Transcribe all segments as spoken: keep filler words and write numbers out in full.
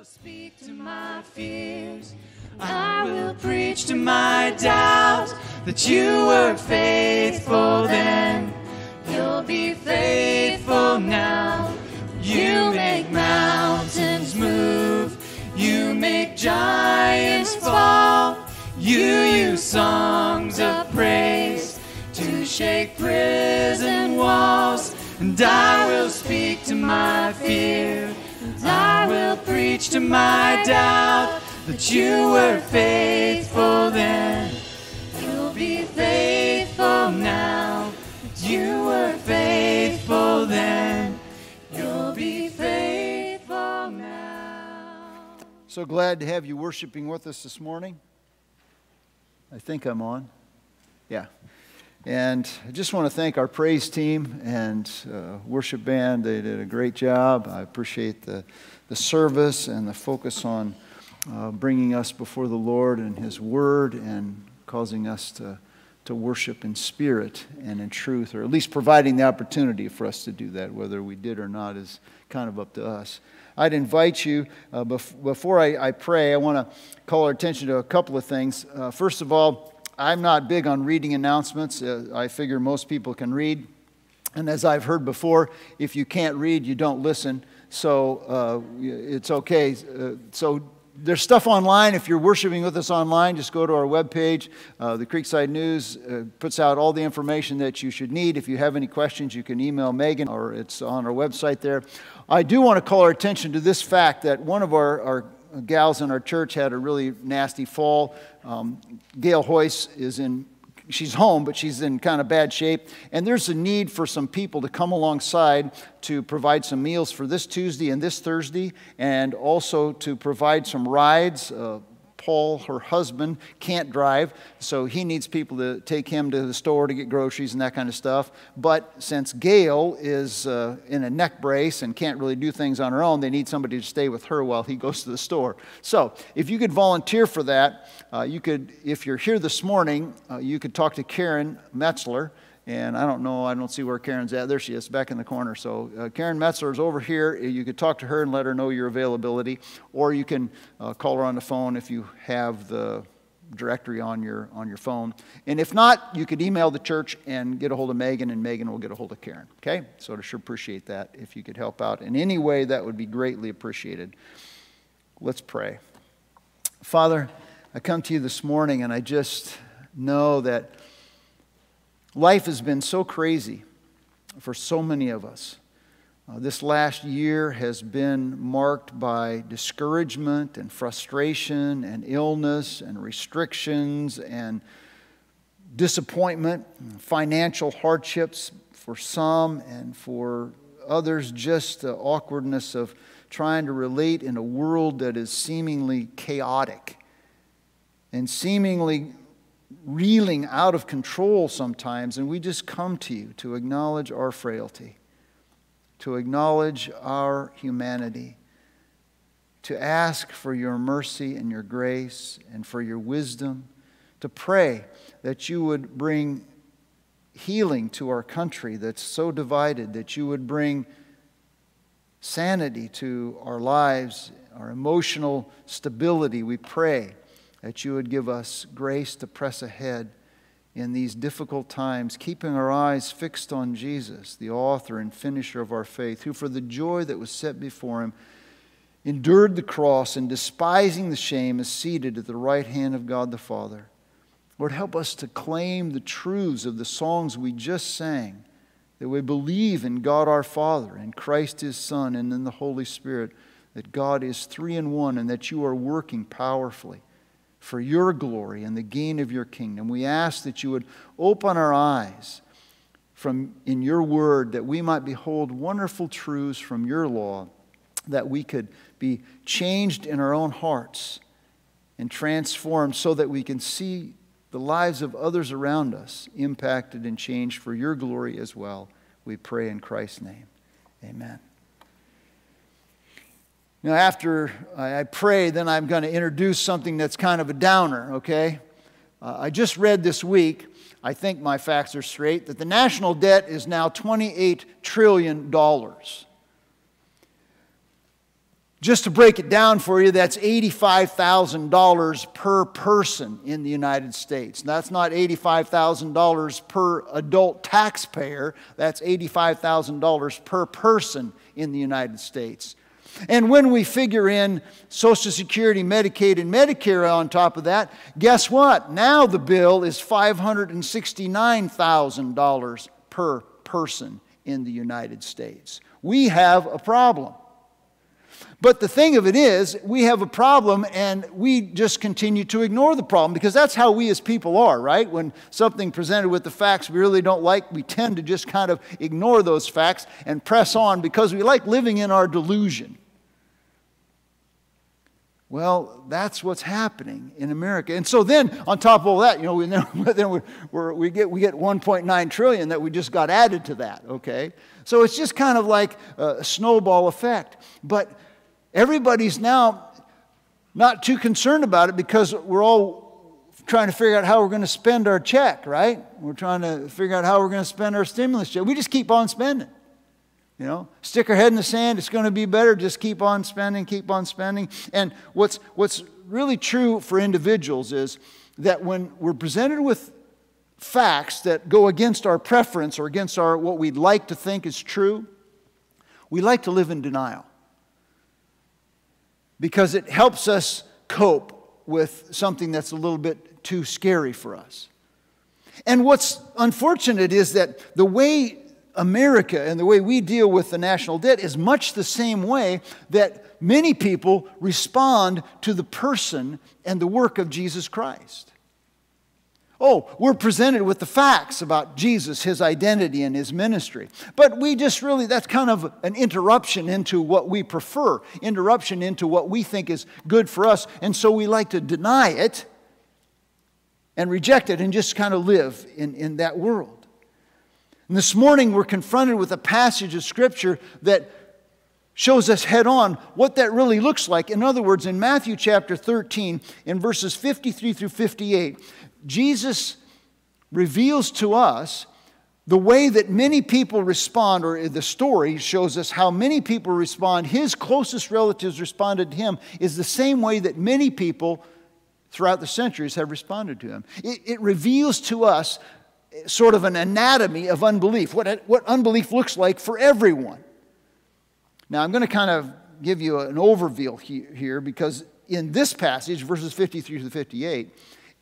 will speak to my fears. I will preach to my doubts that you were faithful then. You'll be faithful now. You make mountains move. You make giants fall. You use songs of praise to shake prison walls. And I will speak to my fear. I will preach to my doubt that you were faithful then. You'll be faithful now. You were faithful then. You'll be faithful now. So glad to have you worshiping with us this morning. I think I'm on. Yeah. And I just want to thank our praise team and uh, worship band. They did a great job. I appreciate the, the service and the focus on uh, bringing us before the Lord and His Word and causing us to, to worship in spirit and in truth, or at least providing the opportunity for us to do that. Whether we did or not is kind of up to us. I'd invite you, uh, bef before I, I pray, I want to call our attention to a couple of things. Uh, first of all, I'm not big on reading announcements. Uh, I figure most people can read. And as I've heard before, if you can't read, you don't listen. So uh, it's okay. Uh, so there's stuff online. If you're worshiping with us online, just go to our webpage. Uh, the Creekside News uh, puts out all the information that you should need. If you have any questions, you can email Megan, or it's on our website there. I do want to call our attention to this fact that one of our, our gals in our church had a really nasty fall. Um, Gail Hoyce is in, she's home, but she's in kind of bad shape. And there's a need for some people to come alongside to provide some meals for this Tuesday and this Thursday, and also to provide some rides. Uh, Paul, her husband, can't drive, so he needs people to take him to the store to get groceries and that kind of stuff. But since Gail is uh, in a neck brace and can't really do things on her own, they need somebody to stay with her while he goes to the store. So if you could volunteer for that, uh, you could, if you're here this morning, uh, you could talk to Karen Metzler. And I don't know, I don't see where Karen's at. There she is, back in the corner. So uh, Karen Metzler is over here. You could talk to her and let her know your availability. Or you can uh, call her on the phone if you have the directory on your, on your phone. And if not, you could email the church and get a hold of Megan, and Megan will get a hold of Karen. Okay? So I sure appreciate that. If you could help out in any way, that would be greatly appreciated. Let's pray. Father, I come to you this morning, and I just know that life has been so crazy for so many of us. Uh, this last year has been marked by discouragement and frustration and illness and restrictions and disappointment, financial hardships for some, and for others just the awkwardness of trying to relate in a world that is seemingly chaotic and seemingly reeling out of control sometimes. And we just come to you to acknowledge our frailty, to acknowledge our humanity, to ask for your mercy and your grace and for your wisdom, to pray that you would bring healing to our country that's so divided, that you would bring sanity to our lives, our emotional stability. We pray that you would give us grace to press ahead in these difficult times, keeping our eyes fixed on Jesus, the author and finisher of our faith, who for the joy that was set before him endured the cross, and despising the shame is seated at the right hand of God the Father. Lord, help us to claim the truths of the songs we just sang, that we believe in God our Father, in Christ his Son, and in the Holy Spirit, that God is three in one, and that you are working powerfully for your glory and the gain of your kingdom. We ask that you would open our eyes from in your word, that we might behold wonderful truths from your law, that we could be changed in our own hearts and transformed so that we can see the lives of others around us impacted and changed for your glory as well. We pray in Christ's name. Amen. Now, after I pray, then I'm going to introduce something that's kind of a downer, okay? Uh, I just read this week, I think my facts are straight, that the national debt is now twenty-eight trillion dollars. Just to break it down for you, that's eighty-five thousand dollars per person in the United States. And that's not eighty-five thousand dollars per adult taxpayer. That's eighty-five thousand dollars per person in the United States. And when we figure in Social Security, Medicaid, and Medicare on top of that, guess what? Now the bill is five hundred sixty-nine thousand dollars per person in the United States. We have a problem. But the thing of it is, we have a problem and we just continue to ignore the problem, because that's how we as people are, right? When something presented with the facts we really don't like, we tend to just kind of ignore those facts and press on because we like living in our delusion. Well, that's what's happening in America. And so then, on top of all that, you know, we, then we, we're, we get we get one point nine trillion dollars that we just got added to that, okay? So it's just kind of like a snowball effect. But everybody's now not too concerned about it because we're all trying to figure out how we're going to spend our check, right? We're trying to figure out how we're going to spend our stimulus check. We just keep on spending. You know, stick our head in the sand, it's going to be better. Just keep on spending, keep on spending. And what's, what's really true for individuals is that when we're presented with facts that go against our preference or against our what we'd like to think is true, we like to live in denial because it helps us cope with something that's a little bit too scary for us. And what's unfortunate is that the way America and the way we deal with the national debt is much the same way that many people respond to the person and the work of Jesus Christ. Oh, we're presented with the facts about Jesus, his identity, and his ministry. But we just really, that's kind of an interruption into what we prefer, interruption into what we think is good for us. And so we like to deny it and reject it and just kind of live in, in that world. And this morning we're confronted with a passage of Scripture that shows us head on what that really looks like. In other words, in Matthew chapter thirteen, in verses fifty-three through fifty-eight, Jesus reveals to us the way that many people respond, or the story shows us how many people respond. His closest relatives responded to him is the same way that many people throughout the centuries have responded to him. It, it reveals to us sort of an anatomy of unbelief, what, what unbelief looks like for everyone. Now, I'm going to kind of give you an overview here, here because in this passage, verses fifty-three to fifty-eight,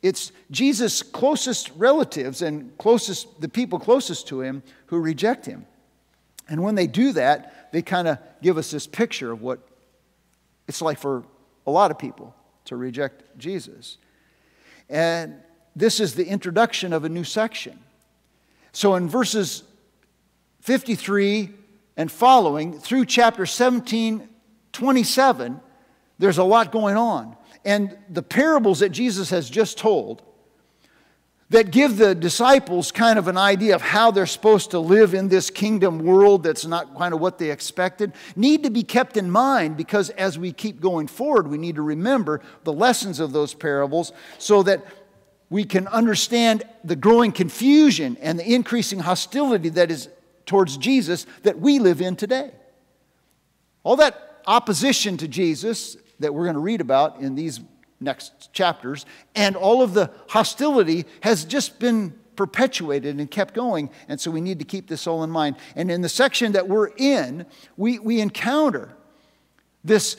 it's Jesus' closest relatives and closest the people closest to him who reject him. And when they do that, they kind of give us this picture of what it's like for a lot of people to reject Jesus. And this is the introduction of a new section. So in verses fifty-three and following, through chapter seventeen, twenty-seven, there's a lot going on. And the parables that Jesus has just told that give the disciples kind of an idea of how they're supposed to live in this kingdom world that's not kind of what they expected, need to be kept in mind, because as we keep going forward, we need to remember the lessons of those parables so that we can understand the growing confusion and the increasing hostility that is towards Jesus that we live in today. All that opposition to Jesus that we're going to read about in these next chapters, and all of the hostility has just been perpetuated and kept going, and so we need to keep this all in mind. And in the section that we're in, we, we encounter this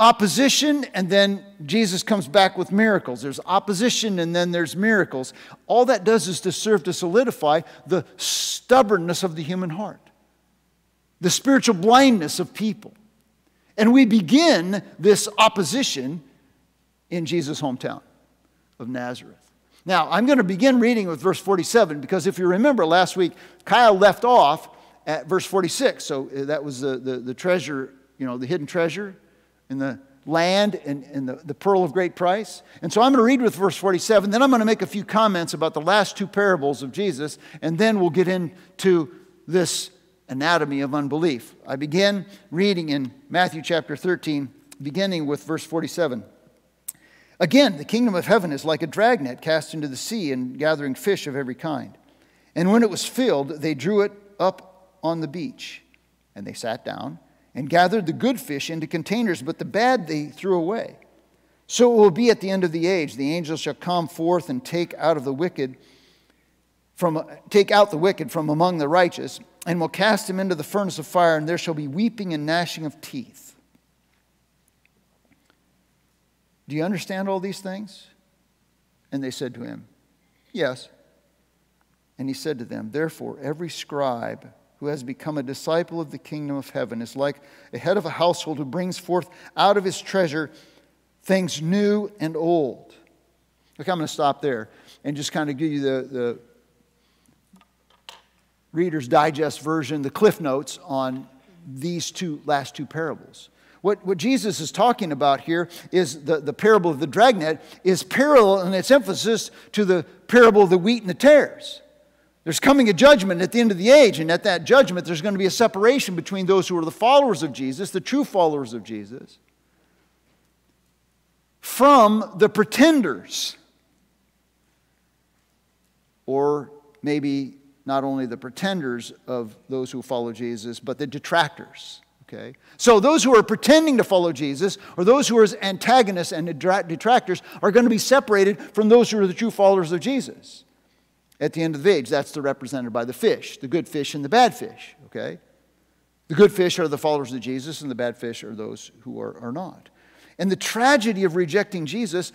opposition, and then Jesus comes back with miracles. There's opposition, and then there's miracles. All that does is to serve to solidify the stubbornness of the human heart, the spiritual blindness of people. And we begin this opposition in Jesus' hometown of Nazareth. Now, I'm going to begin reading with verse forty-seven, because if you remember last week, Kyle left off at verse forty-six. So that was the, the, the treasure, you know, the hidden treasure in the land, and, and the, the pearl of great price. And so I'm going to read with verse forty-seven, then I'm going to make a few comments about the last two parables of Jesus, and then we'll get into this anatomy of unbelief. I begin reading in Matthew chapter thirteen, beginning with verse forty-seven. Again, the kingdom of heaven is like a dragnet cast into the sea and gathering fish of every kind. And when it was filled, they drew it up on the beach, and they sat down. and gathered the good fish into containers, but the bad they threw away. So it will be at the end of the age. The angels shall come forth and take out of the wicked from take out the wicked from among the righteous, and will cast him into the furnace of fire, and there shall be weeping and gnashing of teeth. Do you understand all these things? And they said to him, yes. And he said to them, therefore, every scribe who has become a disciple of the kingdom of heaven is like a head of a household who brings forth out of his treasure things new and old. Okay, I'm going to stop there and just kind of give you the, the Reader's Digest version, the Cliff Notes on these two last two parables. What, what Jesus is talking about here is the, the parable of the dragnet is parallel in its emphasis to the parable of the wheat and the tares. There's coming a judgment at the end of the age, and at that judgment there's going to be a separation between those who are the followers of Jesus, the true followers of Jesus, from the pretenders. Or maybe not only the pretenders of those who follow Jesus, but the detractors. Okay? So those who are pretending to follow Jesus, or those who are his antagonists and detractors, are going to be separated from those who are the true followers of Jesus. At the end of the age, that's the represented by the fish, the good fish and the bad fish. Okay? The good fish are the followers of Jesus, and the bad fish are those who are, are not. And the tragedy of rejecting Jesus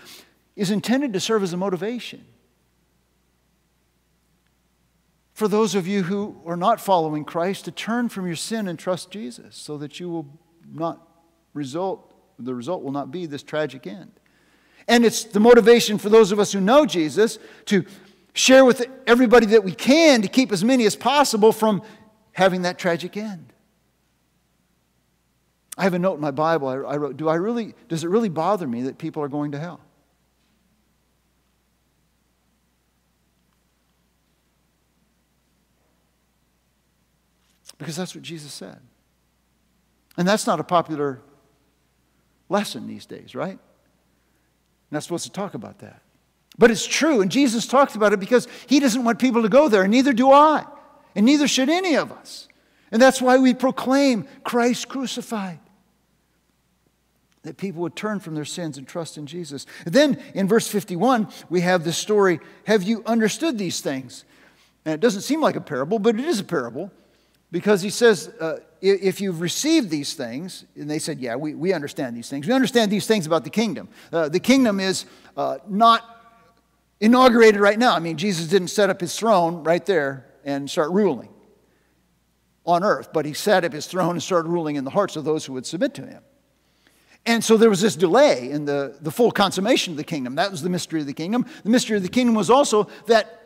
is intended to serve as a motivation for those of you who are not following Christ to turn from your sin and trust Jesus, so that you will not result, the result will not be this tragic end. And it's the motivation for those of us who know Jesus to share with everybody that we can to keep as many as possible from having that tragic end. I have a note in my Bible I wrote, do I really, does it really bother me that people are going to hell? Because that's what Jesus said. And that's not a popular lesson these days, right? Not supposed to talk about that. But it's true, and Jesus talked about it because he doesn't want people to go there, and neither do I, and neither should any of us. And that's why we proclaim Christ crucified, that people would turn from their sins and trust in Jesus. And then in verse fifty-one, we have this story, have you understood these things? And it doesn't seem like a parable, but it is a parable. Because he says, uh, if you've received these things, and they said, yeah, we, we understand these things. We understand these things about the kingdom. Uh, the kingdom is uh, not inaugurated right now. I mean, Jesus didn't set up his throne right there and start ruling on earth. But he set up his throne and started ruling in the hearts of those who would submit to him. And so there was this delay in the, the full consummation of the kingdom. That was the mystery of the kingdom. The mystery of the kingdom was also that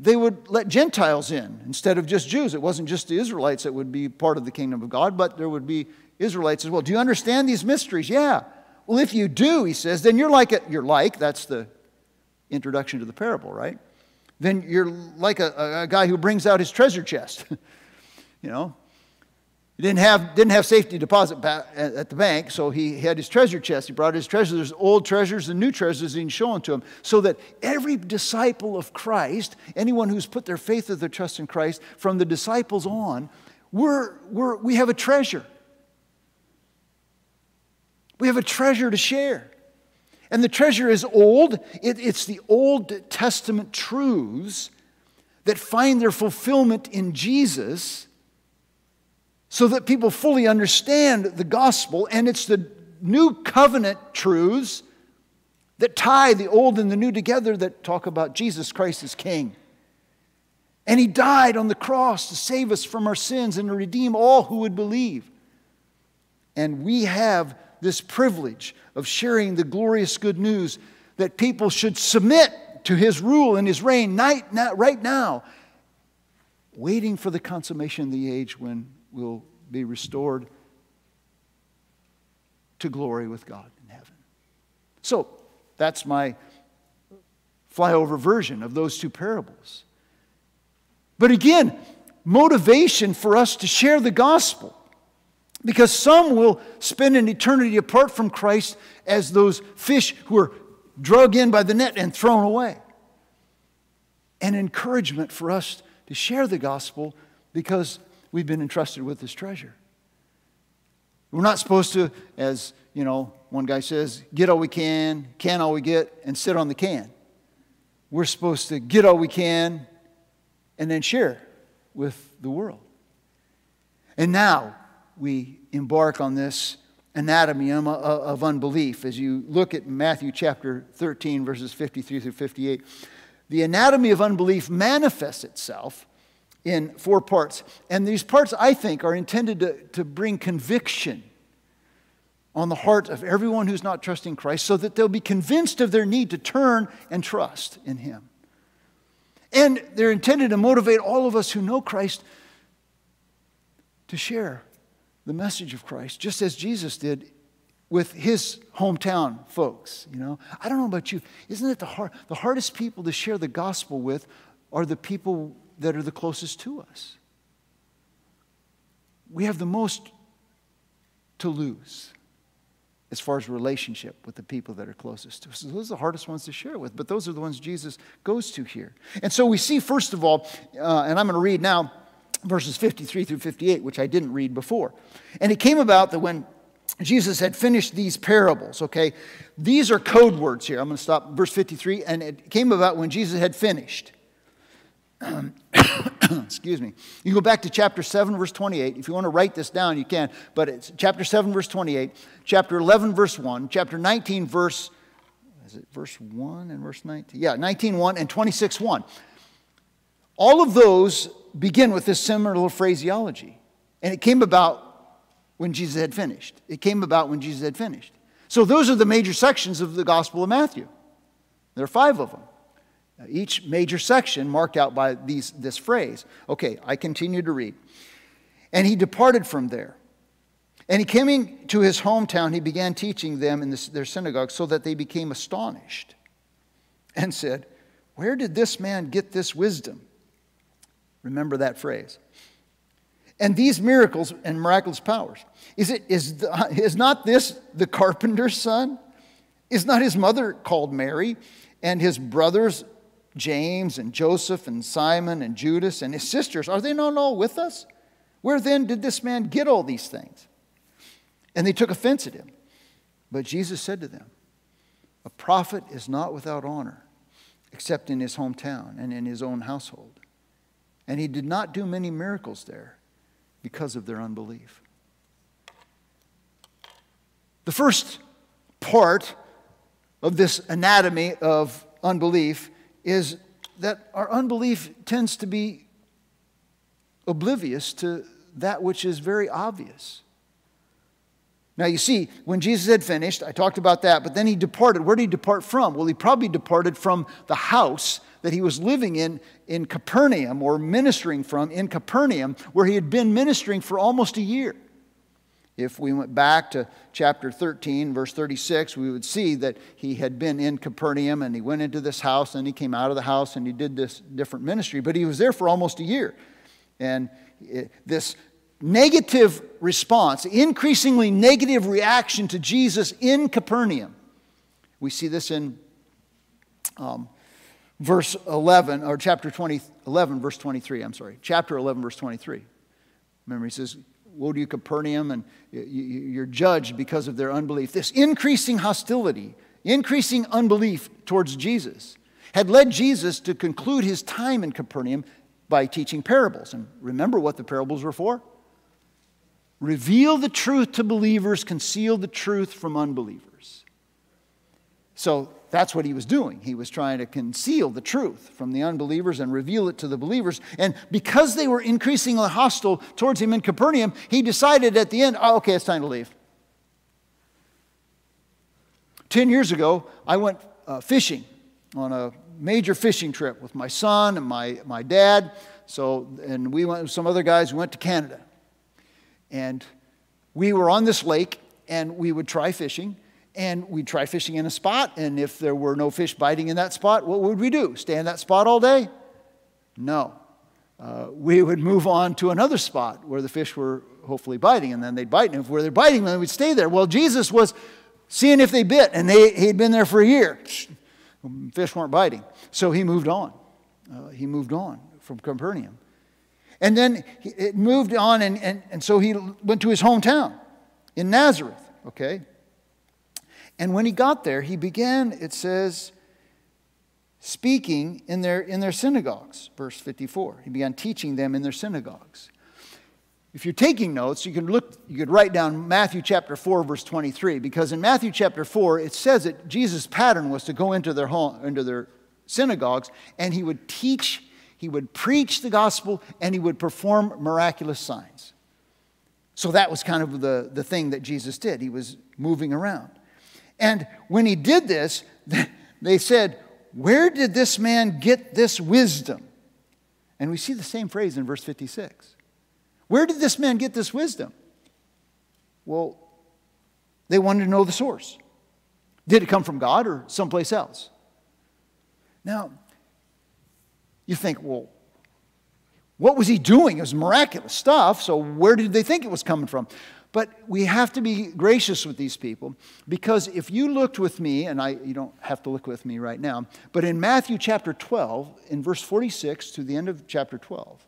they would let Gentiles in instead of just Jews. It wasn't just the Israelites that would be part of the kingdom of God, but there would be Israelites as well. Do you understand these mysteries? Yeah. Well, if you do, he says, then you're like, a, you're like that's the introduction to the parable, right? Then you're like a, a guy who brings out his treasure chest. You know, he didn't have, didn't have safety deposit at the bank, so he had his treasure chest. He brought his treasures. There's old treasures and new treasures, and he showed them to him. So that every disciple of Christ, anyone who's put their faith or their trust in Christ, from the disciples on, we're, we're, we have a treasure. We have a treasure to share. And the treasure is old. It, it's the Old Testament truths that find their fulfillment in Jesus, so that people fully understand the gospel, and it's the new covenant truths that tie the old and the new together that talk about Jesus Christ as King. And he died on the cross to save us from our sins and to redeem all who would believe. And we have this privilege of sharing the glorious good news that people should submit to his rule and his reign right now, waiting for the consummation of the age when will be restored to glory with God in heaven. So that's my flyover version of those two parables. But again, motivation for us to share the gospel, because some will spend an eternity apart from Christ as those fish who are dragged in by the net and thrown away. An encouragement for us to share the gospel because we've been entrusted with this treasure. We're not supposed to, as you know, one guy says, get all we can, can all we get, and sit on the can. We're supposed to get all we can and then share with the world. And now we embark on this anatomy of unbelief. As you look at Matthew chapter thirteen, verses fifty-three through fifty-eight, the anatomy of unbelief manifests itself in four parts. And these parts, I think, are intended to, to bring conviction on the heart of everyone who's not trusting Christ so that they'll be convinced of their need to turn and trust in Him. And they're intended to motivate all of us who know Christ to share the message of Christ, just as Jesus did with His hometown folks. You know, I don't know about you. Isn't it the hard, the hardest people to share the gospel with are the people that are the closest to us? We have the most to lose as far as relationship with the people that are closest to us. So those are the hardest ones to share with, but those are the ones Jesus goes to here. And so we see, first of all, uh, and I'm going to read now, verses fifty-three through fifty-eight, which I didn't read before. And it came about that when Jesus had finished these parables, okay, these are code words here. I'm going to stop verse fifty-three. And it came about when Jesus had finished. Excuse me. You go back to chapter seven, verse twenty-eight. If you want to write this down, you can. But it's chapter seven, verse twenty-eight, chapter eleven, verse one, chapter nineteen, verse, is it verse one and verse nineteen? Yeah, nineteen one and twenty-six one. All of those begin with this similar phraseology. And it came about when Jesus had finished. It came about when Jesus had finished. So those are the major sections of the Gospel of Matthew. There are five of them. Now, each major section marked out by these, this phrase. Okay, I continue to read. And he departed from there. And he came to his hometown. He began teaching them in this, their synagogue, so that they became astonished and said, "Where did this man get this wisdom?" Remember that phrase. "And these miracles and miraculous powers. Is it is the, is not this the carpenter's son? Is not his mother called Mary, and his brothers James and Joseph and Simon and Judas and his sisters? Are they not all with us? Where then did this man get all these things?" And they took offense at him. But Jesus said to them, "A prophet is not without honor, except in his hometown and in his own household." And he did not do many miracles there because of their unbelief. The first part of this anatomy of unbelief is that our unbelief tends to be oblivious to that which is very obvious. Now you see, when Jesus had finished, I talked about that, but then he departed. Where did he depart from? Well, he probably departed from the house that he was living in in Capernaum, or ministering from in Capernaum, where he had been ministering for almost a year. If we went back to chapter thirteen, verse thirty-six, we would see that he had been in Capernaum, and he went into this house, and he came out of the house, and he did this different ministry, but he was there for almost a year. And this negative response, increasingly negative reaction to Jesus in Capernaum. We see this in um, verse eleven, or chapter twenty, eleven, verse twenty-three. I'm sorry, chapter eleven, verse twenty-three. Remember, he says, "Woe to you, Capernaum, and you're judged because of their unbelief." This increasing hostility, increasing unbelief towards Jesus had led Jesus to conclude his time in Capernaum by teaching parables. And remember what the parables were for? Reveal the truth to believers, conceal the truth from unbelievers. So that's what he was doing. He was trying to conceal the truth from the unbelievers and reveal it to the believers. And because they were increasingly hostile towards him in Capernaum, he decided at the end, oh, okay, it's time to leave. Ten years ago, I went uh, fishing on a major fishing trip with my son and my, my dad. So, and we went with some other guys. We went to Canada. And we were on this lake, and we would try fishing. And we'd try fishing in a spot, and if there were no fish biting in that spot, what would we do? Stay in that spot all day? No. Uh, we would move on to another spot where the fish were hopefully biting, and then they'd bite. And if where they're biting, then we'd stay there. Well, Jesus was seeing if they bit, and they, he'd been there for a year. Fish weren't biting. So he moved on. Uh, he moved on from Capernaum. And then it moved on, and, and, and so he went to his hometown. in Nazareth, okay? And when he got there, he began, it says, speaking in their, in their synagogues, verse fifty-four. He began teaching them in their synagogues. If you're taking notes, you can look, you could write down Matthew chapter four, verse twenty-three, because in Matthew chapter four, it says that Jesus' pattern was to go into their home, into their synagogues, and he would teach, he would preach the gospel, and he would perform miraculous signs. So that was kind of the, the thing that Jesus did. He was moving around. And when he did this, they said, "Where did this man get this wisdom?" And we see the same phrase in verse fifty-six. Where did this man get this wisdom? Well, they wanted to know the source. Did it come from God or someplace else? Now, you think, well, what was he doing? It was miraculous stuff, so where did they think it was coming from? But we have to be gracious with these people, because if you looked with me, and I, you don't have to look with me right now, but in Matthew chapter twelve, in verse forty-six to the end of chapter twelve,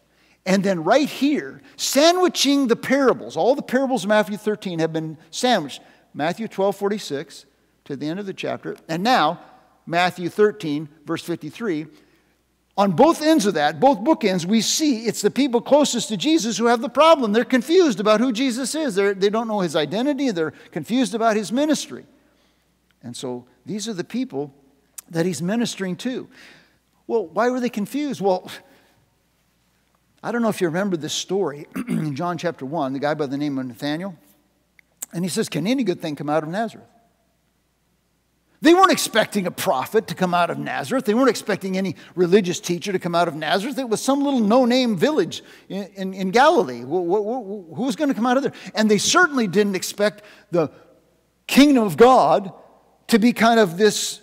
and then right here, sandwiching the parables. All the parables of Matthew thirteen have been sandwiched. Matthew twelve, forty-six to the end of the chapter. And now, Matthew thirteen, verse fifty-three. On both ends of that, both bookends, we see it's the people closest to Jesus who have the problem. They're confused about who Jesus is. They're, they don't know his identity. They're confused about his ministry. And so these are the people that he's ministering to. Well, why were they confused? Well, I don't know if you remember this story in John chapter one, the guy by the name of Nathanael. And he says, "Can any good thing come out of Nazareth?" They weren't expecting a prophet to come out of Nazareth. They weren't expecting any religious teacher to come out of Nazareth. It was some little no-name village in, in, in Galilee. Who was going to come out of there? And they certainly didn't expect the kingdom of God to be kind of this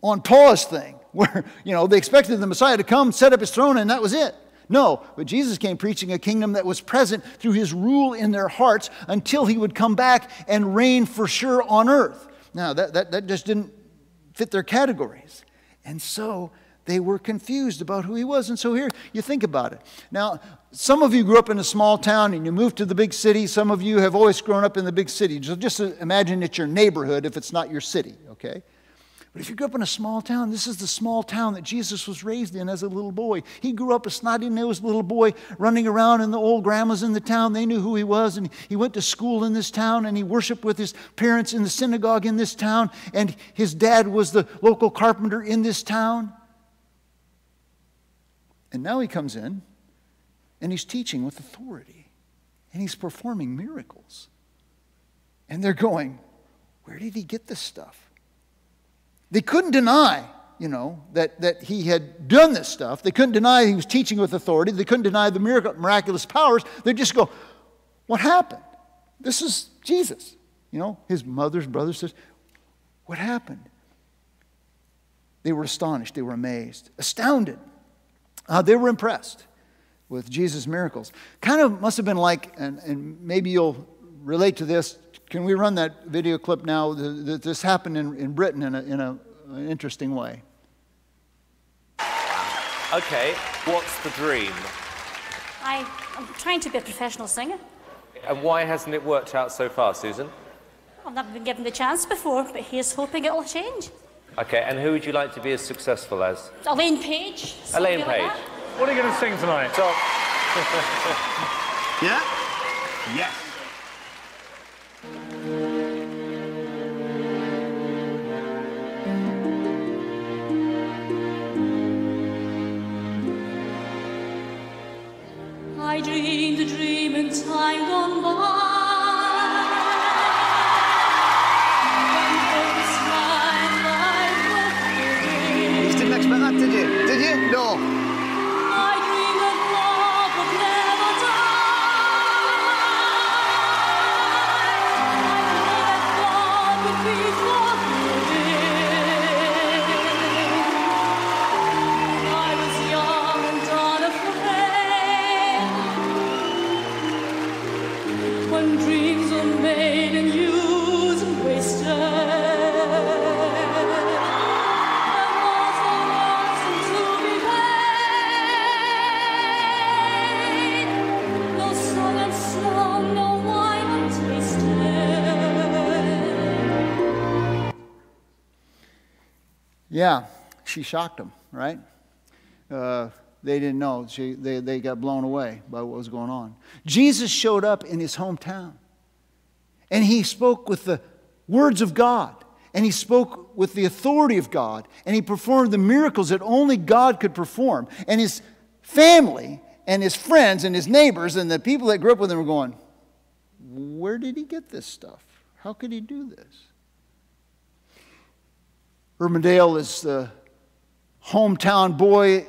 on pause thing, where, you know, they expected the Messiah to come, set up his throne, and that was it. No, but Jesus came preaching a kingdom that was present through his rule in their hearts until he would come back and reign for sure on earth. Now, that, that, that just didn't fit their categories. And so they were confused about who he was. And so here, you think about it. Now, some of you grew up in a small town and you moved to the big city. Some of you have always grown up in the big city. So just imagine it's your neighborhood if it's not your city, okay? But if you grew up in a small town, this is the small town that Jesus was raised in as a little boy. He grew up a snotty-nosed little boy running around, and the old grandmas in the town, they knew who he was, and he went to school in this town, and he worshiped with his parents in the synagogue in this town, and his dad was the local carpenter in this town. And now he comes in, and he's teaching with authority, and he's performing miracles. And they're going, "Where did he get this stuff?" They couldn't deny, you know, that, that he had done this stuff. They couldn't deny he was teaching with authority. They couldn't deny the miracle, miraculous powers. They just go, "What happened? This is Jesus." You know, his mother's brother says, "What happened?" They were astonished. They were amazed, astounded. Uh, they were impressed with Jesus' miracles. Kind of must have been like, and, and maybe you'll relate to this. Can we run that video clip now? This happened in, in Britain in, a, in a, an interesting way. Okay, what's the dream? I, I'm trying to be a professional singer. And why hasn't it worked out so far, Susan? I've never been given the chance before, but here's hoping it'll change. Okay, and who would you like to be as successful as? Elaine Page. Elaine Page. Like what are you going to sing tonight? So... yeah? Yes. I dreamed a dream in time gone by. You just didn't expect that, did you? Did you? No. I dreamed that love would never die. I dreamed that God would be forgiving. I was young and unafraid. Yeah, she shocked them, right? Uh, they didn't know. She, they, they got blown away by what was going on. Jesus showed up in his hometown, and he spoke with the words of God, and he spoke with the authority of God, and he performed the miracles that only God could perform. And his family and his friends and his neighbors and the people that grew up with him were going, where did he get this stuff? How could he do this? Urban Dale is the hometown boy.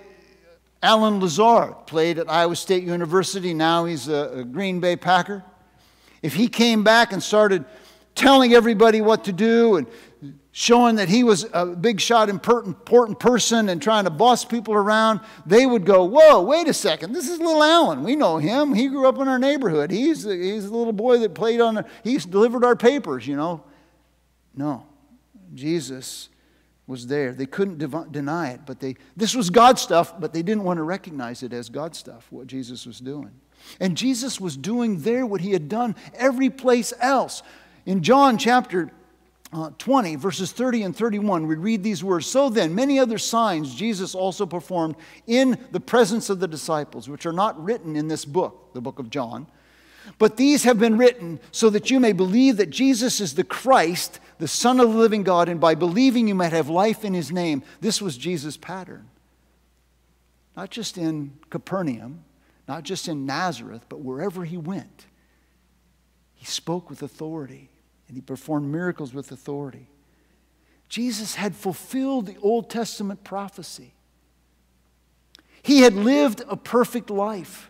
Alan Lazard played at Iowa State University. Now he's a Green Bay Packer. If he came back and started telling everybody what to do and showing that he was a big shot, important person and trying to boss people around, they would go, whoa, wait a second, this is little Alan. We know him. He grew up in our neighborhood. He's the, he's the little boy that played on, he's delivered our papers, you know. No, Jesus was there. They couldn't deny it, but they, this was God's stuff, but they didn't want to recognize it as God's stuff, what Jesus was doing. And Jesus was doing there what he had done every place else. In John chapter twenty, verses thirty and thirty-one, we read these words, "So then, many other signs Jesus also performed in the presence of the disciples, which are not written in this book," the book of John, "but these have been written so that you may believe that Jesus is the Christ, the Son of the living God, and by believing you might have life in his name." This was Jesus' pattern. Not just in Capernaum, not just in Nazareth, but wherever he went, he spoke with authority and he performed miracles with authority. Jesus had fulfilled the Old Testament prophecy. He had lived a perfect life.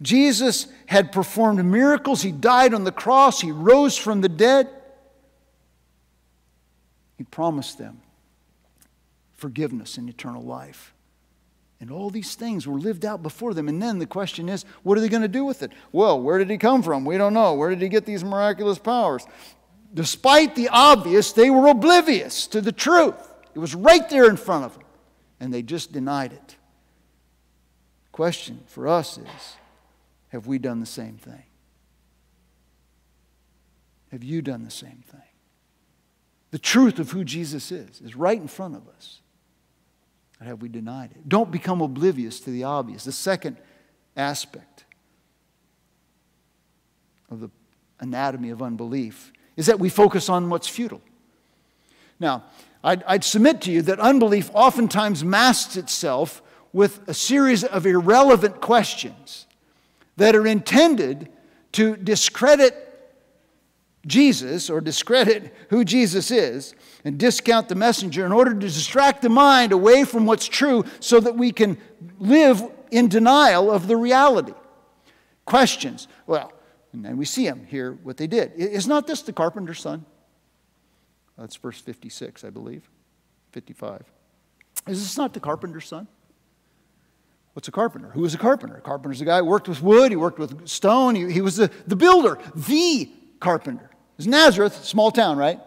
Jesus had performed miracles. He died on the cross. He rose from the dead. He promised them forgiveness and eternal life. And all these things were lived out before them. And then the question is, what are they going to do with it? Well, where did he come from? We don't know. Where did he get these miraculous powers? Despite the obvious, they were oblivious to the truth. It was right there in front of them. And they just denied it. The question for us is, have we done the same thing? Have you done the same thing? The truth of who Jesus is is right in front of us. Or have we denied it? Don't become oblivious to the obvious. The second aspect of the anatomy of unbelief is that we focus on what's futile. Now, I'd, I'd submit to you that unbelief oftentimes masks itself with a series of irrelevant questions that are intended to discredit Jesus or discredit who Jesus is and discount the messenger in order to distract the mind away from what's true so that we can live in denial of the reality. Questions. Well, and then we see them here, what they did. Is not this the carpenter's son? That's verse fifty-six, I believe. fifty-five. Is this not the carpenter's son? What's a carpenter? Who is a carpenter? A carpenter's a guy who worked with wood, he worked with stone, he, he was the, the builder, the carpenter. It's Nazareth, small town, right?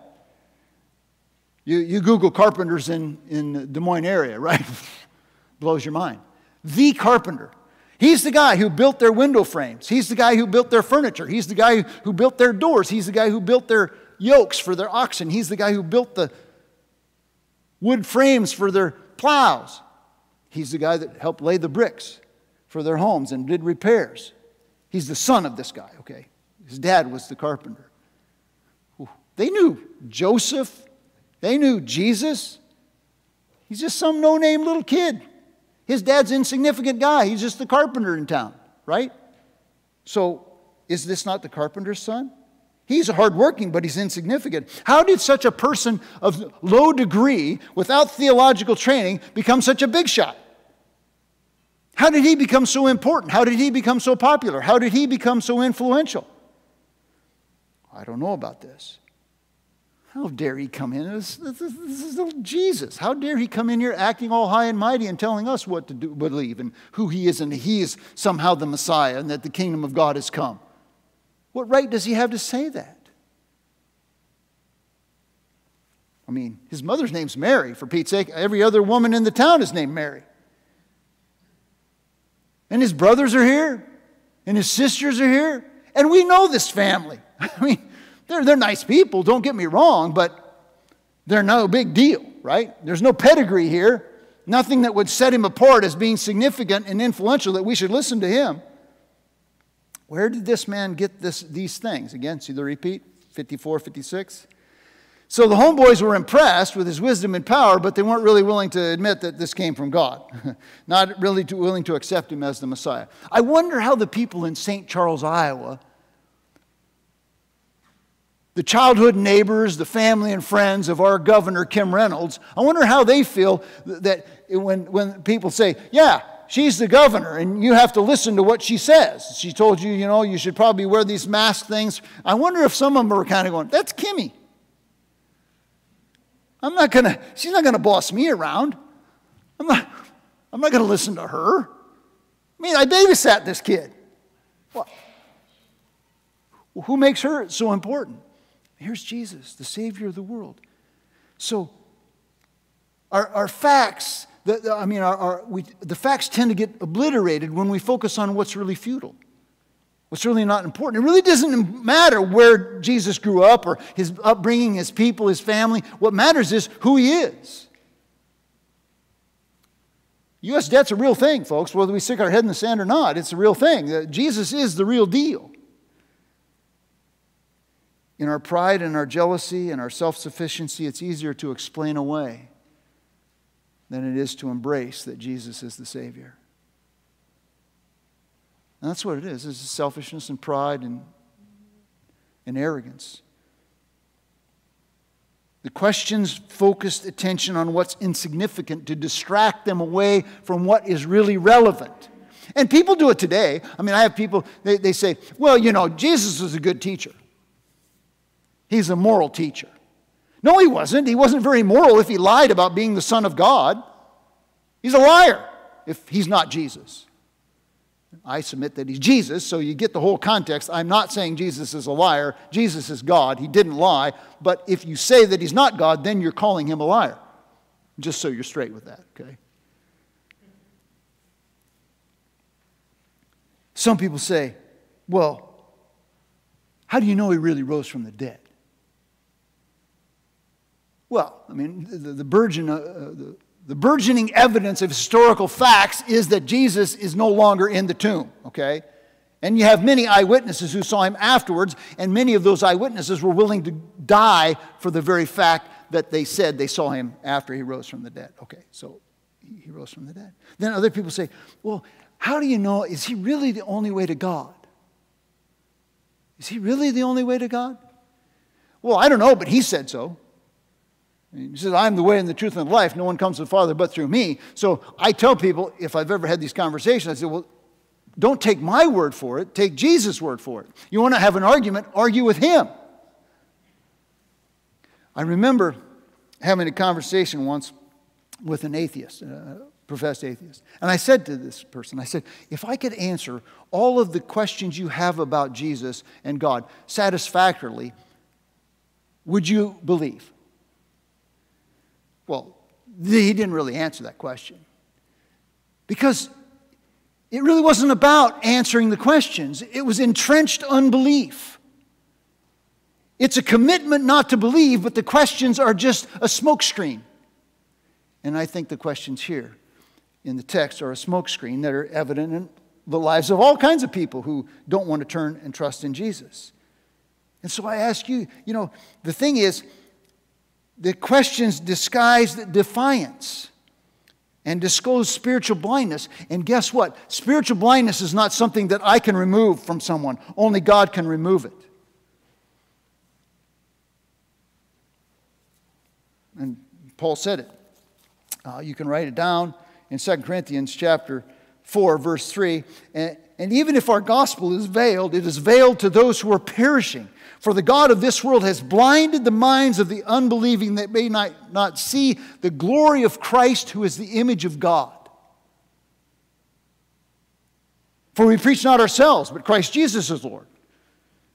You, you Google carpenters in, in the Des Moines area, right? Blows your mind. The carpenter. He's the guy who built their window frames. He's the guy who built their furniture. He's the guy who built their doors. He's the guy who built their yokes for their oxen. He's the guy who built the wood frames for their plows. He's the guy that helped lay the bricks for their homes and did repairs. He's the son of this guy, okay? His dad was the carpenter. They knew Joseph. They knew Jesus. He's just some no-name little kid. His dad's an insignificant guy. He's just the carpenter in town, right? So is this not the carpenter's son? He's hardworking, but he's insignificant. How did such a person of low degree, without theological training, become such a big shot? How did he become so important? How did he become so popular? How did he become so influential? I don't know about this. How dare he come in? This, this, this is little Jesus. How dare he come in here acting all high and mighty and telling us what to do, believe and who he is and he is somehow the Messiah and that the kingdom of God has come. What right does he have to say that? I mean, his mother's name's Mary, for Pete's sake. Every other woman in the town is named Mary. And his brothers are here, and his sisters are here, and we know this family. I mean, they're, they're nice people, don't get me wrong, but they're no big deal. right? There's no pedigree here. Nothing that would set him apart as being significant and influential that we should listen to him. Where did this man get this, these things? Again, see the repeat, fifty-four, fifty-six. So the homeboys were impressed with his wisdom and power, but they weren't really willing to admit that this came from God. Not really too willing to accept him as the Messiah. I wonder how the people in Saint Charles, Iowa, the childhood neighbors, the family and friends of our governor, Kim Reynolds, I wonder how they feel that when, when people say, yeah, she's the governor, and you have to listen to what she says. She told you, you know, you should probably wear these mask things. I wonder if some of them are kind of going, that's Kimmy. I'm not going to, she's not going to boss me around. I'm not, I'm not going to listen to her. I mean, I babysat this kid. What? Well, who makes her so important? Here's Jesus, the Savior of the world. So our, our facts, the, the, I mean, our, our, we, the facts tend to get obliterated when we focus on what's really futile. What's really not important. It really doesn't matter where Jesus grew up or his upbringing, his people, his family. What matters is who he is. U S debt's a real thing, folks. Whether we stick our head in the sand or not, it's a real thing. Jesus is the real deal. In our pride and our jealousy and our self-sufficiency, it's easier to explain away than it is to embrace that Jesus is the Savior. And that's what it is. It's selfishness and pride and, and arrogance. The questions focused attention on what's insignificant to distract them away from what is really relevant. And people do it today. I mean, I have people, they, they say, well, you know, Jesus was a good teacher. He's a moral teacher. No, he wasn't. He wasn't very moral if he lied about being the Son of God. He's a liar if he's not Jesus. I submit that he's Jesus, so you get the whole context. I'm not saying Jesus is a liar. Jesus is God. He didn't lie. But if you say that he's not God, then you're calling him a liar. Just so you're straight with that, okay? Some people say, well, how do you know he really rose from the dead? Well, I mean, the, the burgeon... Uh, the, The burgeoning evidence of historical facts is that Jesus is no longer in the tomb, okay? And you have many eyewitnesses who saw him afterwards, and many of those eyewitnesses were willing to die for the very fact that they said they saw him after he rose from the dead. Okay, so he rose from the dead. Then other people say, well, how do you know, is he really the only way to God? Is he really the only way to God? Well, I don't know, but he said so. He says, I'm the way and the truth and the life. No one comes to the Father but through me. So I tell people, if I've ever had these conversations, I say, well, don't take my word for it. Take Jesus' word for it. You want to have an argument, argue with him. I remember having a conversation once with an atheist, a professed atheist. And I said to this person, I said, if I could answer all of the questions you have about Jesus and God satisfactorily, would you believe? Well, he didn't really answer that question because it really wasn't about answering the questions. It was entrenched unbelief. It's a commitment not to believe, but the questions are just a smokescreen. And I think the questions here in the text are a smokescreen that are evident in the lives of all kinds of people who don't want to turn and trust in Jesus. And so I ask you, you know, the thing is, the questions disguise defiance and disclose spiritual blindness. And guess what? Spiritual blindness is not something that I can remove from someone. Only God can remove it. And Paul said it. Uh, you can write it down in Second Corinthians chapter four, verse three. And, and even if our gospel is veiled, it is veiled to those who are perishing. For the God of this world has blinded the minds of the unbelieving that may not, not see the glory of Christ, who is the image of God. For we preach not ourselves, but Christ Jesus is Lord,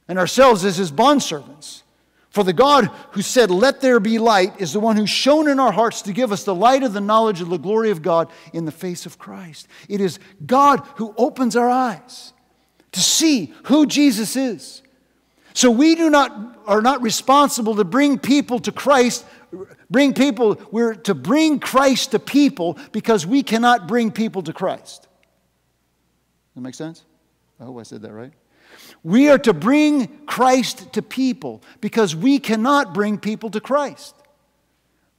and ourselves as his bondservants. For the God who said, let there be light, is the one who shone in our hearts to give us the light of the knowledge of the glory of God in the face of Christ. It is God who opens our eyes to see who Jesus is. So we do not, are not responsible to bring people to Christ Bring people, we're to bring Christ to people because we cannot bring people to Christ. Does that make sense? I hope I said that right. We are to bring Christ to people because we cannot bring people to Christ.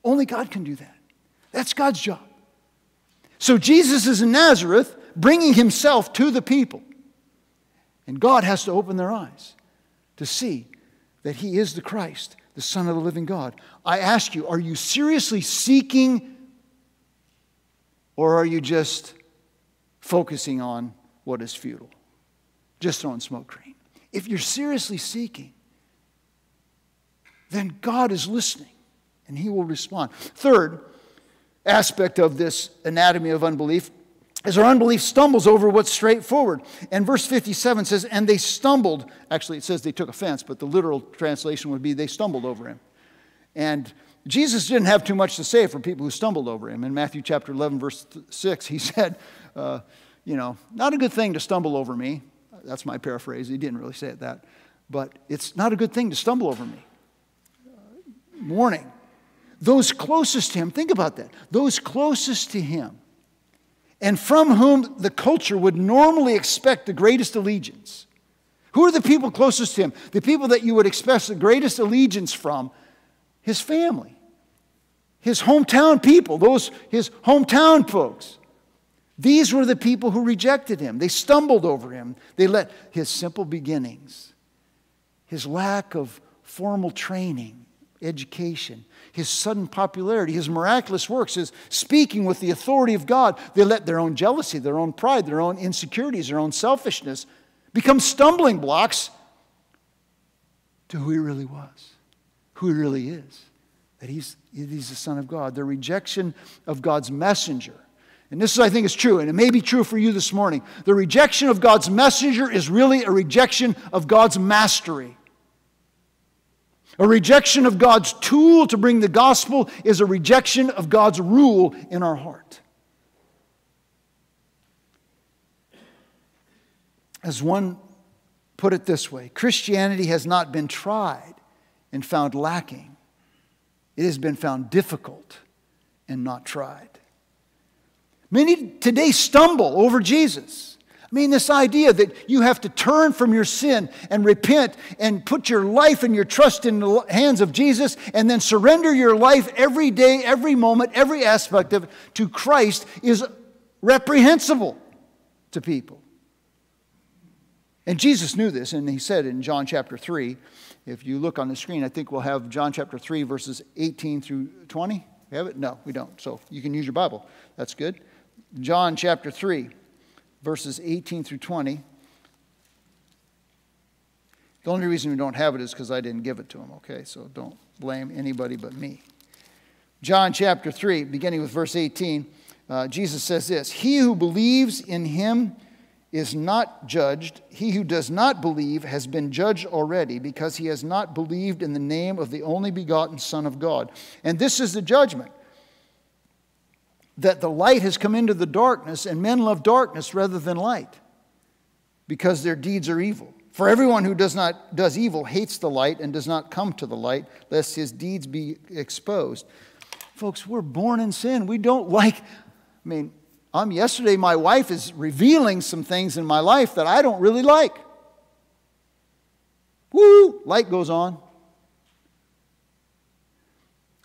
Only God can do that. That's God's job. So Jesus is in Nazareth bringing himself to the people. And God has to open their eyes to see that he is the Christ, the Son of the living God. I ask you, are you seriously seeking, or are you just focusing on what is futile? Just throwing smoke screen. If you're seriously seeking, then God is listening and he will respond. Third aspect of this anatomy of unbelief is our unbelief stumbles over what's straightforward. And verse fifty-seven says, and they stumbled. Actually, it says they took offense, but the literal translation would be they stumbled over him. And Jesus didn't have too much to say for people who stumbled over him. In Matthew chapter eleven, verse six, he said, uh, you know, not a good thing to stumble over me. That's my paraphrase. He didn't really say it that. But it's not a good thing to stumble over me. Warning. Those closest to him, think about that. Those closest to him and from whom the culture would normally expect the greatest allegiance. Who are the people closest to him? The people that you would expect the greatest allegiance from? His family. His hometown people. Those, his hometown folks. These were the people who rejected him. They stumbled over him. They let his simple beginnings, his lack of formal training, education, his sudden popularity, his miraculous works, his speaking with the authority of God, they let their own jealousy, their own pride, their own insecurities, their own selfishness become stumbling blocks to who he really was, who he really is, that he's, he's the Son of God. Their rejection of God's messenger. And this, I think, is true, and it may be true for you this morning. The rejection of God's messenger is really a rejection of God's mastery. A rejection of God's tool to bring the gospel is a rejection of God's rule in our heart. As one put it this way, Christianity has not been tried and found lacking. It has been found difficult and not tried. Many today stumble over Jesus. I mean, this idea that you have to turn from your sin and repent and put your life and your trust in the hands of Jesus and then surrender your life every day, every moment, every aspect of it to Christ is reprehensible to people. And Jesus knew this, and he said in John chapter three, if you look on the screen, I think we'll have John chapter three, verses eighteen through twenty. We have it? No, we don't. So you can use your Bible. That's good. John chapter three, verses eighteen through twenty. The only reason we don't have it is because I didn't give it to him, okay? So don't blame anybody but me. John chapter three, beginning with verse eighteen, uh, Jesus says this, he who believes in him is not judged. He who does not believe has been judged already because he has not believed in the name of the only begotten Son of God. And this is the judgment, that the light has come into the darkness, and men love darkness rather than light because their deeds are evil. For everyone who does not does evil hates the light and does not come to the light, lest his deeds be exposed. Folks, we're born in sin. We don't like, I mean, Um, yesterday, my wife is revealing some things in my life that I don't really like. Woo! Light goes on.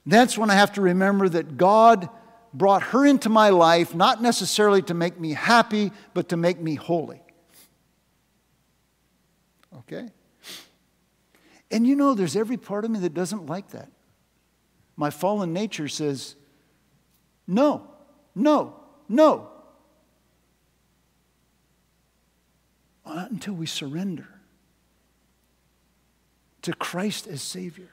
That's when I have to remember that God brought her into my life, not necessarily to make me happy, but to make me holy. Okay? And you know, there's every part of me that doesn't like that. My fallen nature says, no, no. No. Not until we surrender to Christ as Savior.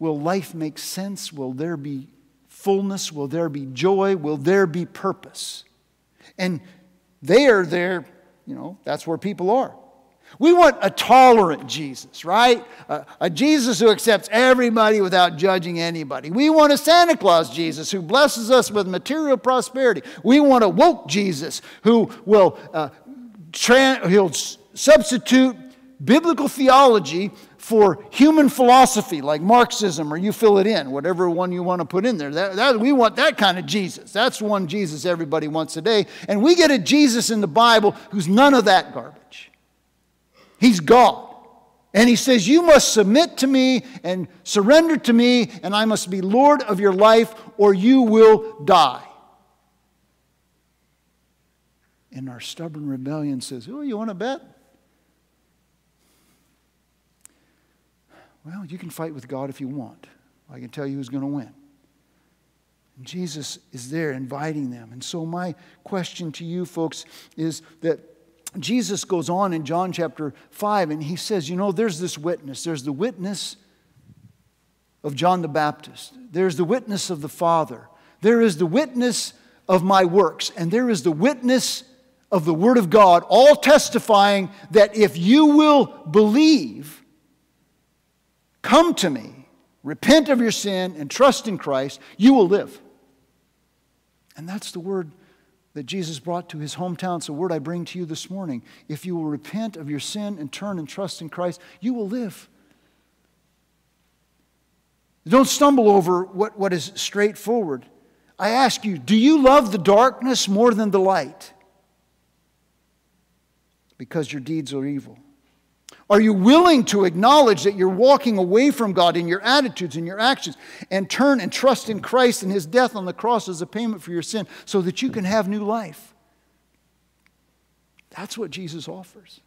Will life make sense? Will there be fullness? Will there be joy? Will there be purpose? And there, there, you know, that's where people are. We want a tolerant Jesus, right? A, a Jesus who accepts everybody without judging anybody. We want a Santa Claus Jesus who blesses us with material prosperity. We want a woke Jesus who will uh, trans- he'll substitute biblical theology for human philosophy like Marxism, or you fill it in, whatever one you want to put in there. That, that, we want that kind of Jesus. That's one Jesus everybody wants today. And we get a Jesus in the Bible who's none of that garbage. He's God. And he says, you must submit to me and surrender to me, and I must be Lord of your life, or you will die. And our stubborn rebellion says, oh, you want to bet? Well, you can fight with God if you want. I can tell you who's going to win. And Jesus is there inviting them. And so my question to you folks is that Jesus goes on in John chapter five, and he says, you know, there's this witness. There's the witness of John the Baptist. There's the witness of the Father. There is the witness of my works. And there is the witness of the Word of God, all testifying that if you will believe, come to me, repent of your sin, and trust in Christ, you will live. And that's the word that Jesus brought to his hometown. It's a word I bring to you this morning. If you will repent of your sin and turn and trust in Christ, you will live. Don't stumble over what, what is straightforward. I ask you, do you love the darkness more than the light? Because your deeds are evil. Are you willing to acknowledge that you're walking away from God in your attitudes and your actions, and turn and trust in Christ and his death on the cross as a payment for your sin so that you can have new life? That's what Jesus offers.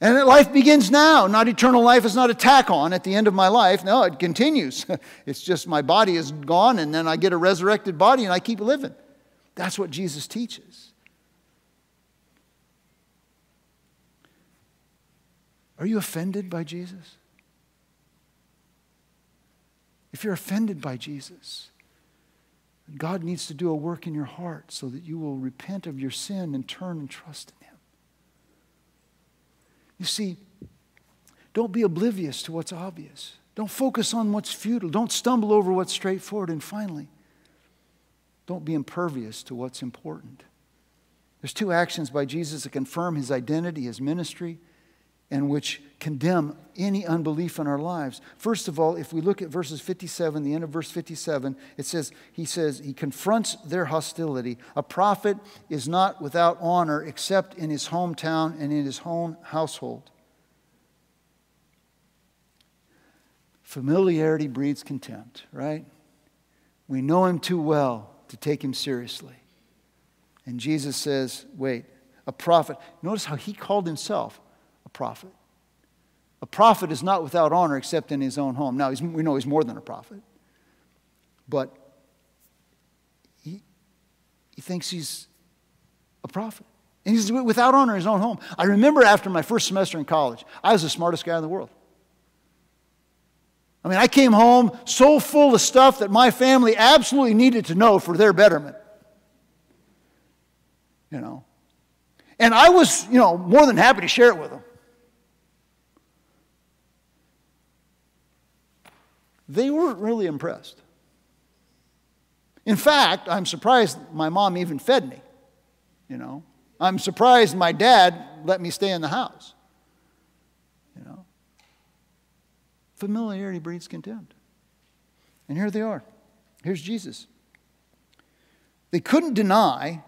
And that life begins now. Not eternal life is not a tack on at the end of my life. No, it continues. It's just my body is gone, and then I get a resurrected body and I keep living. That's what Jesus teaches. Are you offended by Jesus? If you're offended by Jesus, God needs to do a work in your heart so that you will repent of your sin and turn and trust in him. You see, don't be oblivious to what's obvious. Don't focus on what's futile. Don't stumble over what's straightforward. And finally, don't be impervious to what's important. There's two actions by Jesus that confirm his identity, his ministry, and which condemn any unbelief in our lives. First of all, if we look at verses fifty-seven, the end of verse fifty-seven, it says, he says, he confronts their hostility. A prophet is not without honor except in his hometown and in his own household. Familiarity breeds contempt, right? We know him too well to take him seriously. And Jesus says, wait, a prophet. Notice how he called himself prophet. A prophet is not without honor except in his own home. Now, he's, we know he's more than a prophet, but he, he thinks he's a prophet. And he's without honor in his own home. I remember after my first semester in college, I was the smartest guy in the world. I mean, I came home so full of stuff that my family absolutely needed to know for their betterment. You know. And I was, you know, more than happy to share it with them. They weren't really impressed. In fact, I'm surprised my mom even fed me, you know. I'm surprised my dad let me stay in the house, you know. Familiarity breeds contempt. And here they are. Here's Jesus. They couldn't deny,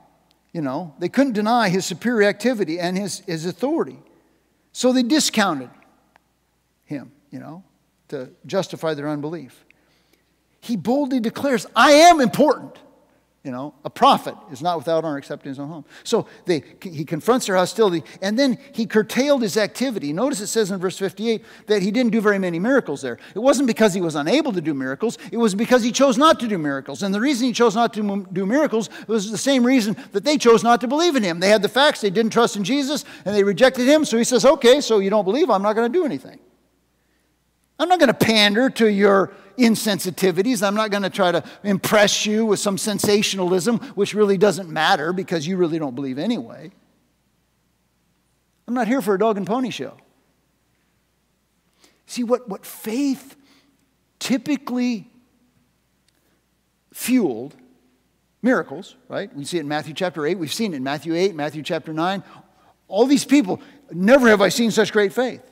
you know, they couldn't deny his superior activity and his, his authority. So they discounted him, you know, to justify their unbelief. He boldly declares, I am important. You know, a prophet is not without honor except in his own home. So they, he confronts their hostility, and then he curtailed his activity. Notice it says in verse fifty-eight that he didn't do very many miracles there. It wasn't because he was unable to do miracles. It was because he chose not to do miracles. And the reason he chose not to do miracles was the same reason that they chose not to believe in him. They had the facts. They didn't trust in Jesus, and they rejected him. So he says, okay, so you don't believe, I'm not going to do anything. I'm not going to pander to your insensitivities. I'm not going to try to impress you with some sensationalism, which really doesn't matter because you really don't believe anyway. I'm not here for a dog and pony show. See, what, what faith typically fueled miracles, right? We see it in Matthew chapter eight. We've seen it in Matthew eight, Matthew chapter nine. All these people, never have I seen such great faith.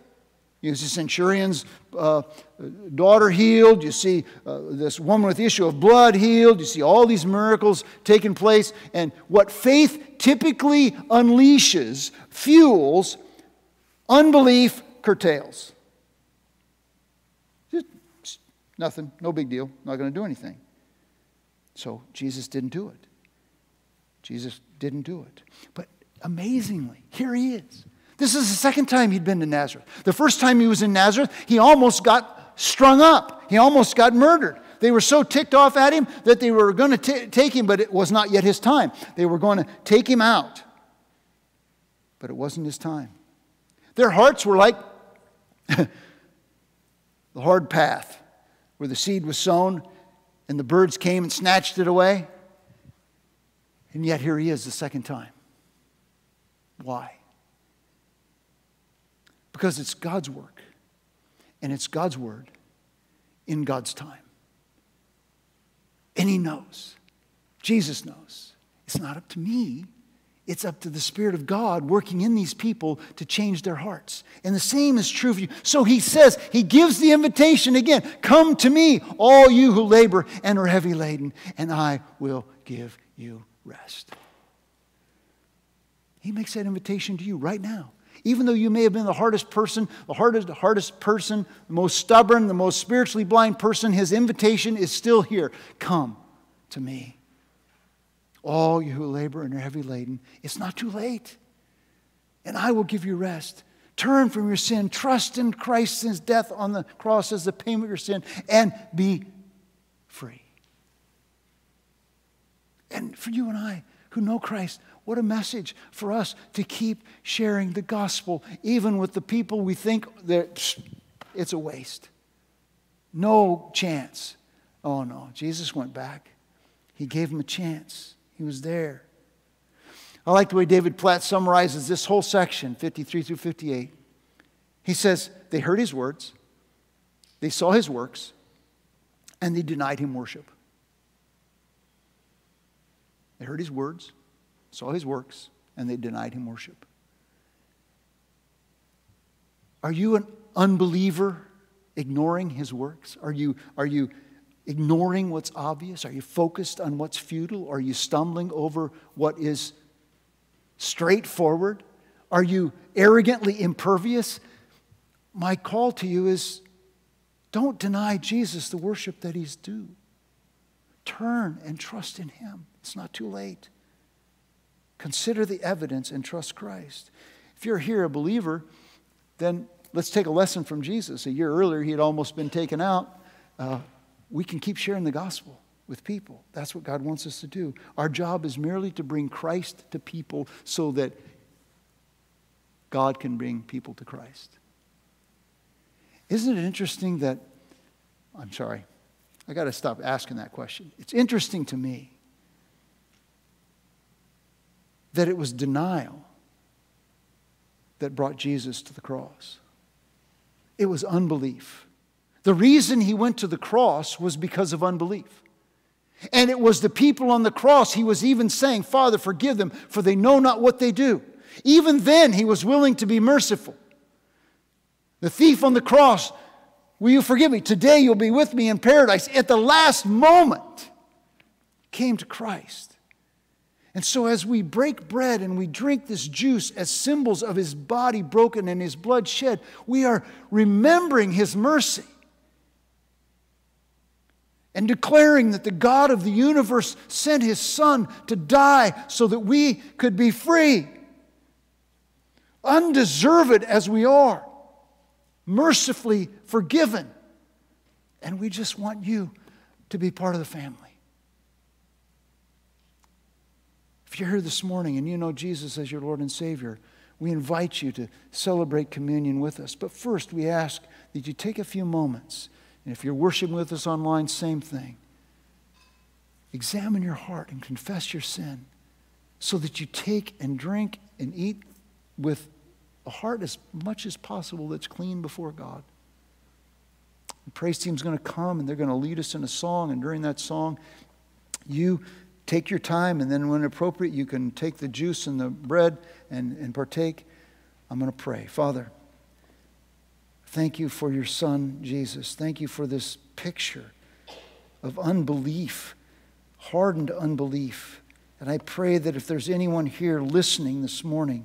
You see centurion's uh, daughter healed. You see uh, this woman with the issue of blood healed. You see all these miracles taking place. And what faith typically unleashes, fuels, unbelief curtails. Just nothing, no big deal, not going to do anything. So Jesus didn't do it. Jesus didn't do it. But amazingly, here he is. This is the second time he'd been to Nazareth. The first time he was in Nazareth, he almost got strung up. He almost got murdered. They were so ticked off at him that they were going to take him, but it was not yet his time. They were going to take him out, but it wasn't his time. Their hearts were like the hard path where the seed was sown and the birds came and snatched it away. And yet here he is the second time. Why? Because it's God's work, and it's God's word in God's time. And he knows. Jesus knows. It's not up to me. It's up to the Spirit of God working in these people to change their hearts. And the same is true for you. So he says, he gives the invitation again. Come to me, all you who labor and are heavy laden, and I will give you rest. He makes that invitation to you right now. Even though you may have been the hardest person, the hardest, the hardest person, the most stubborn, the most spiritually blind person, his invitation is still here. Come to me, all you who labor and are heavy laden. It's not too late. And I will give you rest. Turn from your sin. Trust in Christ's death on the cross as the payment of your sin. And be free. And for you and I who know Christ, what a message for us to keep sharing the gospel, even with the people we think that it's a waste. No chance. Oh, no. Jesus went back. He gave them a chance. He was there. I like the way David Platt summarizes this whole section, fifty-three through fifty-eight. He says, they heard his words, they saw his works, and they denied him worship. They heard his words, saw his works, and they denied him worship. Are you an unbeliever ignoring his works? Are you, are you ignoring what's obvious? Are you focused on what's futile? Are you stumbling over what is straightforward? Are you arrogantly impervious? My call to you is don't deny Jesus the worship that he's due. Turn and trust in him. It's not too late. Consider the evidence and trust Christ. If you're here a believer, then let's take a lesson from Jesus. A year earlier, he had almost been taken out. Uh, we can keep sharing the gospel with people. That's what God wants us to do. Our job is merely to bring Christ to people so that God can bring people to Christ. Isn't it interesting that, I'm sorry, I got to stop asking that question. It's interesting to me that it was denial that brought Jesus to the cross. It was unbelief. The reason he went to the cross was because of unbelief. And it was the people on the cross, he was even saying, Father, forgive them, for they know not what they do. Even then, he was willing to be merciful. The thief on the cross, will you forgive me? Today you'll be with me in paradise. At the last moment, came to Christ. And so as we break bread and we drink this juice as symbols of his body broken and his blood shed, we are remembering his mercy and declaring that the God of the universe sent his Son to die so that we could be free. Undeserved as we are, mercifully forgiven. And we just want you to be part of the family. If you're here this morning and you know Jesus as your Lord and Savior, we invite you to celebrate communion with us. But first, we ask that you take a few moments. And if you're worshiping with us online, same thing. Examine your heart and confess your sin so that you take and drink and eat with a heart as much as possible that's clean before God. The praise team's going to come and they're going to lead us in a song. And during that song, you take your time, and then when appropriate, you can take the juice and the bread and, and partake. I'm going to pray. Father, Thank you for your son, Jesus. Thank you for this picture of unbelief, hardened unbelief. And I pray that if there's anyone here listening this morning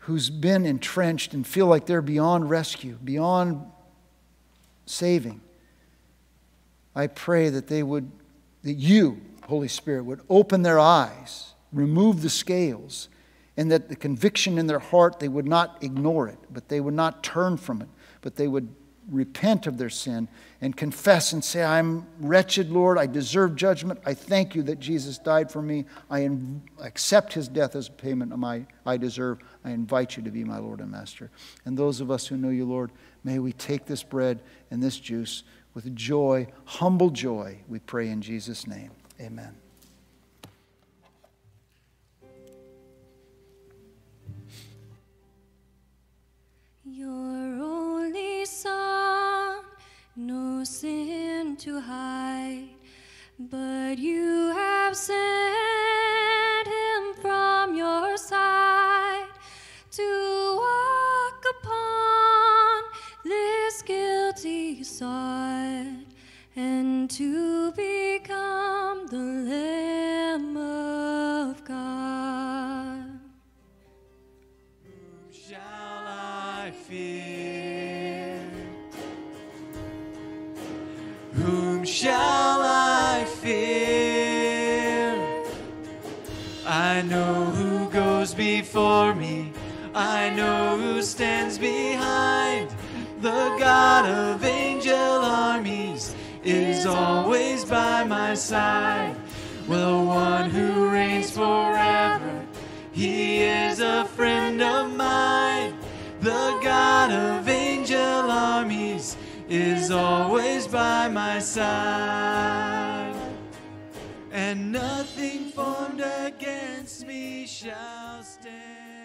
who's been entrenched and feel like they're beyond rescue, beyond saving, I pray that they would, that you, Holy Spirit, would open their eyes, remove the scales, and that the conviction in their heart, they would not ignore it, but they would not turn from it, but they would repent of their sin and confess and say, I'm wretched, Lord, I deserve judgment. I thank you that Jesus died for me. I accept his death as a payment of my I deserve. I invite you to be my Lord and Master. And those of us who know you, Lord, may we take this bread and this juice with joy, humble joy, we pray in Jesus' name. Amen. Your only Son, no sin to hide, but you have sent him from your side to walk upon this guilty sod and to become the Lamb of God. Whom shall I fear? Whom shall I fear? I know who goes before me. I know who stands behind. The God of angel armies is always by my side. The one who reigns forever, he is a friend of mine. The God of angel armies is always by my side. And nothing formed against me shall stand.